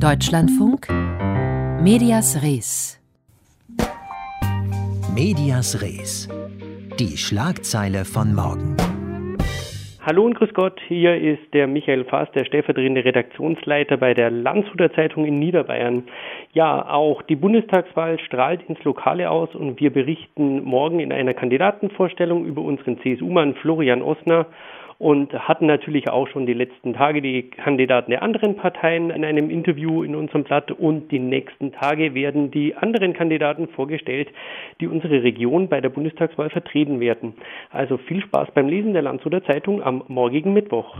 Deutschlandfunk, Medias Res. Medias Res. Die Schlagzeile von morgen. Hallo und grüß Gott, hier ist der Michael Faas, der stellvertretende Redaktionsleiter bei der Landshuter Zeitung in Niederbayern. Ja, auch die Bundestagswahl strahlt ins Lokale aus und wir berichten morgen in einer Kandidatenvorstellung über unseren CSU-Mann Florian Osner und hatten natürlich auch schon die letzten Tage die Kandidaten der anderen Parteien in einem Interview in unserem Blatt und die nächsten Tage werden die anderen Kandidaten vorgestellt, die unsere Region bei der Bundestagswahl vertreten werden. Also viel Spaß beim Lesen der Landshuter Zeitung am morgigen Mittwoch.